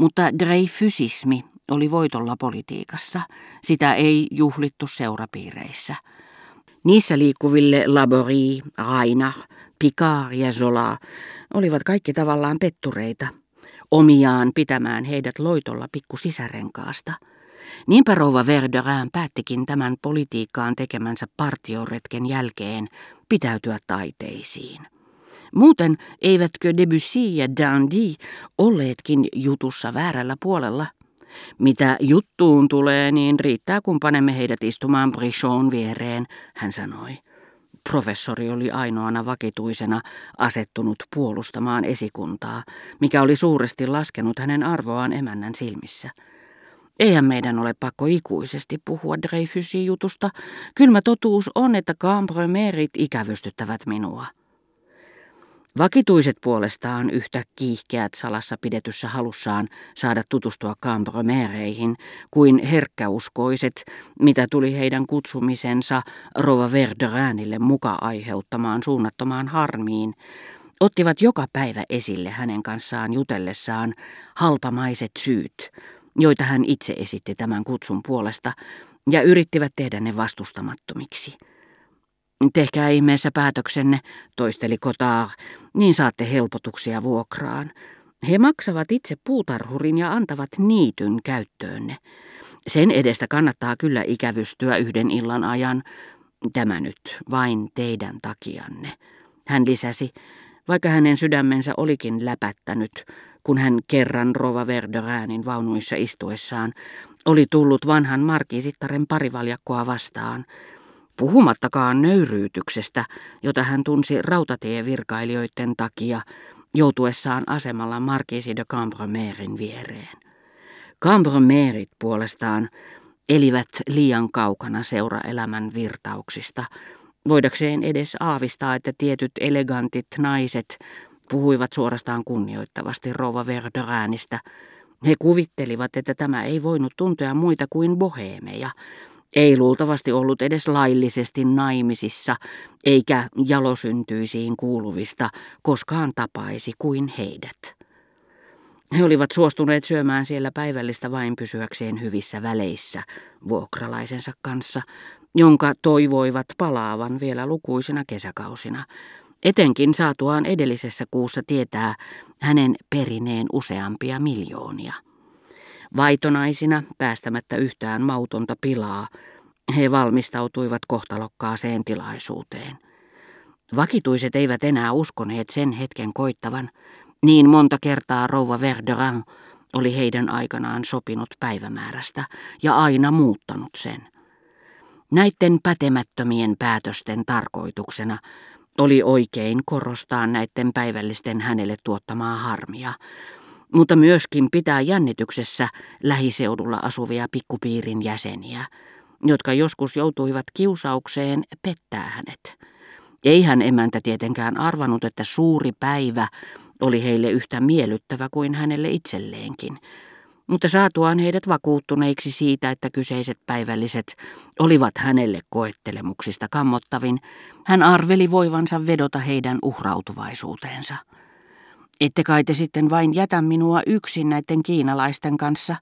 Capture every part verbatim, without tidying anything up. Mutta dreyfysismi oli voitolla politiikassa. Sitä ei juhlittu seurapiireissä. Niissä liikkuville Labori, Raina, Picard ja Zola olivat kaikki tavallaan pettureita, omiaan pitämään heidät loitolla pikkusisärenkaasta. Niinpä rouva Verdurin päättikin tämän politiikkaan tekemänsä partioretken jälkeen pitäytyä taiteisiin. Muuten eivätkö Debussy ja Dandie olleetkin jutussa väärällä puolella? Mitä juttuun tulee, niin riittää kun panemme heidät istumaan Brichotin viereen, hän sanoi. Professori oli ainoana vakituisena asettunut puolustamaan esikuntaa, mikä oli suuresti laskenut hänen arvoaan emännän silmissä. Eihän meidän ole pakko ikuisesti puhua Dreyfusin jutusta. Kylmä totuus on, että Cambremerit ikävystyttävät minua. Vakituiset puolestaan yhtä kiihkeät salassa pidetyssä halussaan saada tutustua Cambremereihin kuin herkkäuskoiset, mitä tuli heidän kutsumisensa rouva Verdurinille muka aiheuttamaan suunnattomaan harmiin, ottivat joka päivä esille hänen kanssaan jutellessaan halpamaiset syyt, joita hän itse esitti tämän kutsun puolesta, ja yrittivät tehdä ne vastustamattomiksi. Tehkää ihmeessä päätöksenne, toisteli Cotard, niin saatte helpotuksia vuokraan. He maksavat itse puutarhurin ja antavat niityn käyttöönne. Sen edestä kannattaa kyllä ikävystyä yhden illan ajan. Tämä nyt vain teidän takianne, hän lisäsi, vaikka hänen sydämensä olikin läpättänyt, kun hän kerran rouva Verdurinin vaunuissa istuessaan oli tullut vanhan markiisittaren parivaljakkoa vastaan, puhumattakaan nöyryytyksestä, jota hän tunsi rautatievirkailijoiden takia joutuessaan asemalla markiisi de Cambremerin viereen. Cambremerit puolestaan elivät liian kaukana seuraelämän virtauksista, voidakseen edes aavistaa, että tietyt elegantit naiset puhuivat suorastaan kunnioittavasti rouva Verdurinistä. He kuvittelivat, että tämä ei voinut tuntea muita kuin boheemeja, ei luultavasti ollut edes laillisesti naimisissa, eikä jalosyntyisiin kuuluvista koskaan tapaisi kuin heidät. He olivat suostuneet syömään siellä päivällistä vain pysyäkseen hyvissä väleissä vuokralaisensa kanssa, jonka toivoivat palaavan vielä lukuisina kesäkausina, etenkin saatuaan edellisessä kuussa tietää hänen perineen useampia miljoonia. Vaitonaisina, päästämättä yhtään mautonta pilaa, he valmistautuivat kohtalokkaaseen tilaisuuteen. Vakituiset eivät enää uskoneet sen hetken koittavan, niin monta kertaa rouva Verdurin oli heidän aikanaan sopinut päivämäärästä ja aina muuttanut sen. Näiden pätemättömien päätösten tarkoituksena oli oikein korostaa näiden päivällisten hänelle tuottamaa harmia, mutta myöskin pitää jännityksessä lähiseudulla asuvia pikkupiirin jäseniä, jotka joskus joutuivat kiusaukseen pettää hänet. Eihän emäntä tietenkään arvannut, että suuri päivä oli heille yhtä miellyttävä kuin hänelle itselleenkin, mutta saatuaan heidät vakuuttuneiksi siitä, että kyseiset päivälliset olivat hänelle koettelemuksista kammottavin, hän arveli voivansa vedota heidän uhrautuvaisuuteensa. Ette kai te sitten vain jätä minua yksin näiden kiinalaisten kanssa.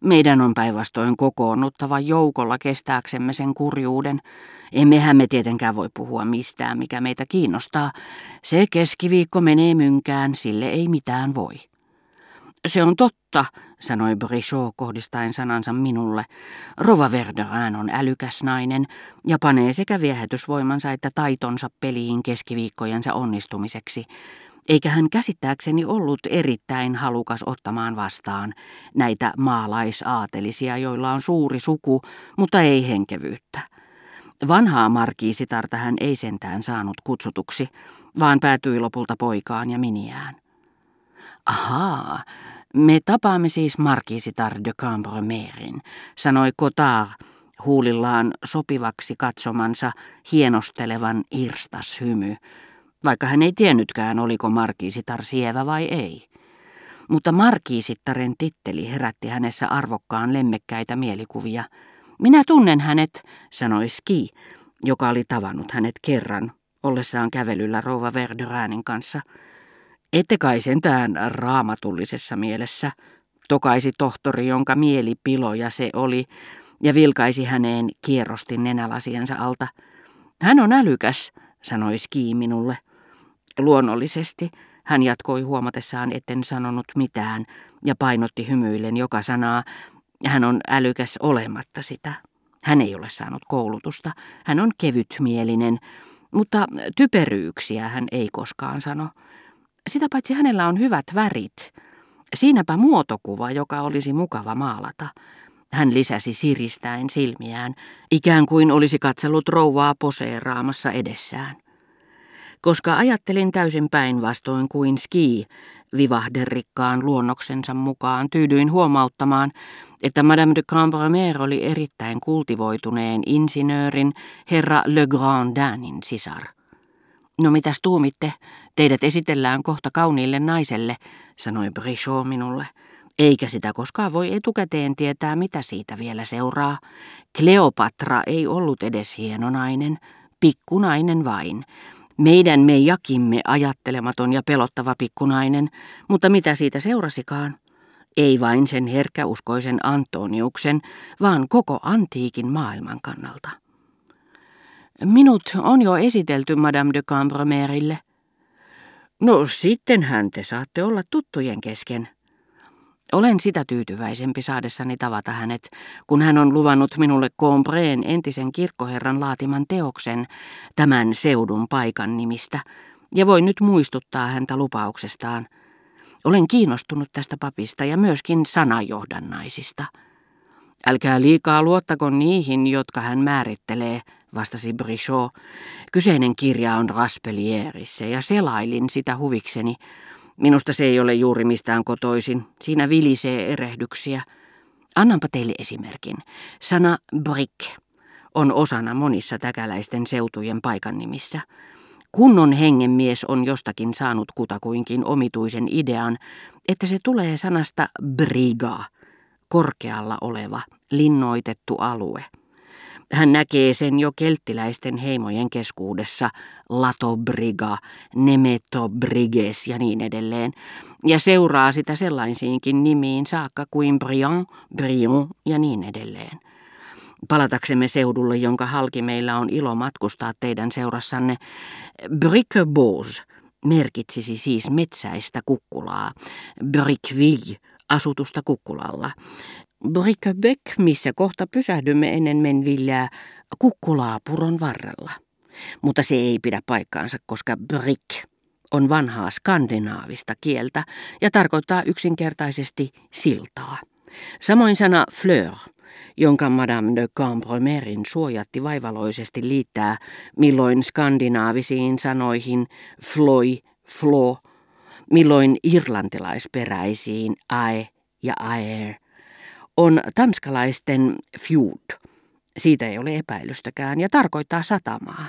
Meidän on päinvastoin kokoonnuttava joukolla kestääksemme sen kurjuuden. Emmehän me tietenkään voi puhua mistään, mikä meitä kiinnostaa. Se keskiviikko menee mynkään, sille ei mitään voi. Se on totta, sanoi Brichot kohdistaen sanansa minulle. Rouva Verdurin on älykäs nainen ja panee sekä viehätysvoimansa että taitonsa peliin keskiviikkojensa onnistumiseksi. Eikä hän käsittääkseni ollut erittäin halukas ottamaan vastaan näitä maalaisaatelisia, joilla on suuri suku, mutta ei henkevyyttä. Vanhaa markiisitarta hän ei sentään saanut kutsutuksi, vaan päätyi lopulta poikaan ja miniään. Ahaa, me tapaamme siis markiisitar de Cambremerin, sanoi Cotard huulillaan sopivaksi katsomansa hienostelevan irstashymy, vaikka hän ei tiennytkään, oliko markiisitar sievä vai ei. Mutta markiisittaren titteli herätti hänessä arvokkaan lemmekkäitä mielikuvia. Minä tunnen hänet, sanoi Ski, joka oli tavannut hänet kerran, ollessaan kävelyllä rouva Verdurinin kanssa. Ette kai sentään raamatullisessa mielessä, tokaisi tohtori, jonka mielipiloja se oli, ja vilkaisi häneen kierrosti nenälasiansa alta. Hän on älykäs, sanoi Ski minulle. Luonnollisesti hän jatkoi huomatessaan, etten sanonut mitään, ja painotti hymyillen joka sanaa. Hän on älykäs olematta sitä. Hän ei ole saanut koulutusta. Hän on kevytmielinen, mutta typeryyksiä hän ei koskaan sano. Sitä paitsi hänellä on hyvät värit. Siinäpä muotokuva, joka olisi mukava maalata. Hän lisäsi siristäen silmiään, ikään kuin olisi katsellut rouvaa poseeraamassa edessään. Koska ajattelin täysin päinvastoin kuin Ski, vivahderikkaan luonnoksensa mukaan tyydyin huomauttamaan, että Madame de Cambremer oli erittäin kultivoituneen insinöörin herra Le Grandinin sisar. No mitäs tuumitte, teidät esitellään kohta kauniille naiselle, sanoi Brichot minulle. Eikä sitä koskaan voi etukäteen tietää, mitä siitä vielä seuraa. Kleopatra ei ollut edes hienonainen, pikkunainen vain. Meidän me jakimme ajattelematon ja pelottava pikkunainen, mutta mitä siitä seurasikaan? Ei vain sen herkkäuskoisen Antoniuksen, vaan koko antiikin maailman kannalta. Minut on jo esitelty Madame de Cambremerille. No sittenhän te saatte olla tuttujen kesken. Olen sitä tyytyväisempi saadessani tavata hänet, kun hän on luvannut minulle Combreen entisen kirkkoherran laatiman teoksen tämän seudun paikan nimistä, ja voin nyt muistuttaa häntä lupauksestaan. Olen kiinnostunut tästä papista ja myöskin sanajohdannaisista. Älkää liikaa luottako niihin, jotka hän määrittelee, vastasi Brichot. Kyseinen kirja on Raspelierissä ja selailin sitä huvikseni. Minusta se ei ole juuri mistään kotoisin. Siinä vilisee erehdyksiä. Annanpa teille esimerkin. Sana brick on osana monissa täkäläisten seutujen paikan nimissä. Kunnon hengenmies on jostakin saanut kutakuinkin omituisen idean, että se tulee sanasta briga, korkealla oleva, linnoitettu alue. Hän näkee sen jo kelttiläisten heimojen keskuudessa, Latobriga, Nemetobriges ja niin edelleen, ja seuraa sitä sellaisiinkin nimiin saakka kuin Brian, Briand ja niin edelleen. Palataksemme seudulle, jonka halki meillä on ilo matkustaa teidän seurassanne, Briquebose merkitsisi siis metsäistä kukkulaa, Briqueville asutusta kukkulalla. Brickeböck, missä kohta pysähdymme ennen Menvilleä, kukkulaa puron varrella. Mutta se ei pidä paikkaansa, koska brick on vanhaa skandinaavista kieltä ja tarkoittaa yksinkertaisesti siltaa. Samoin sana fleur, jonka Madame de Cambremerin suojatti vaivaloisesti liittää milloin skandinaavisiin sanoihin floi, flo, milloin irlantilaisperäisiin ae ja aer. On tanskalaisten fjord, siitä ei ole epäilystäkään, ja tarkoittaa satamaa.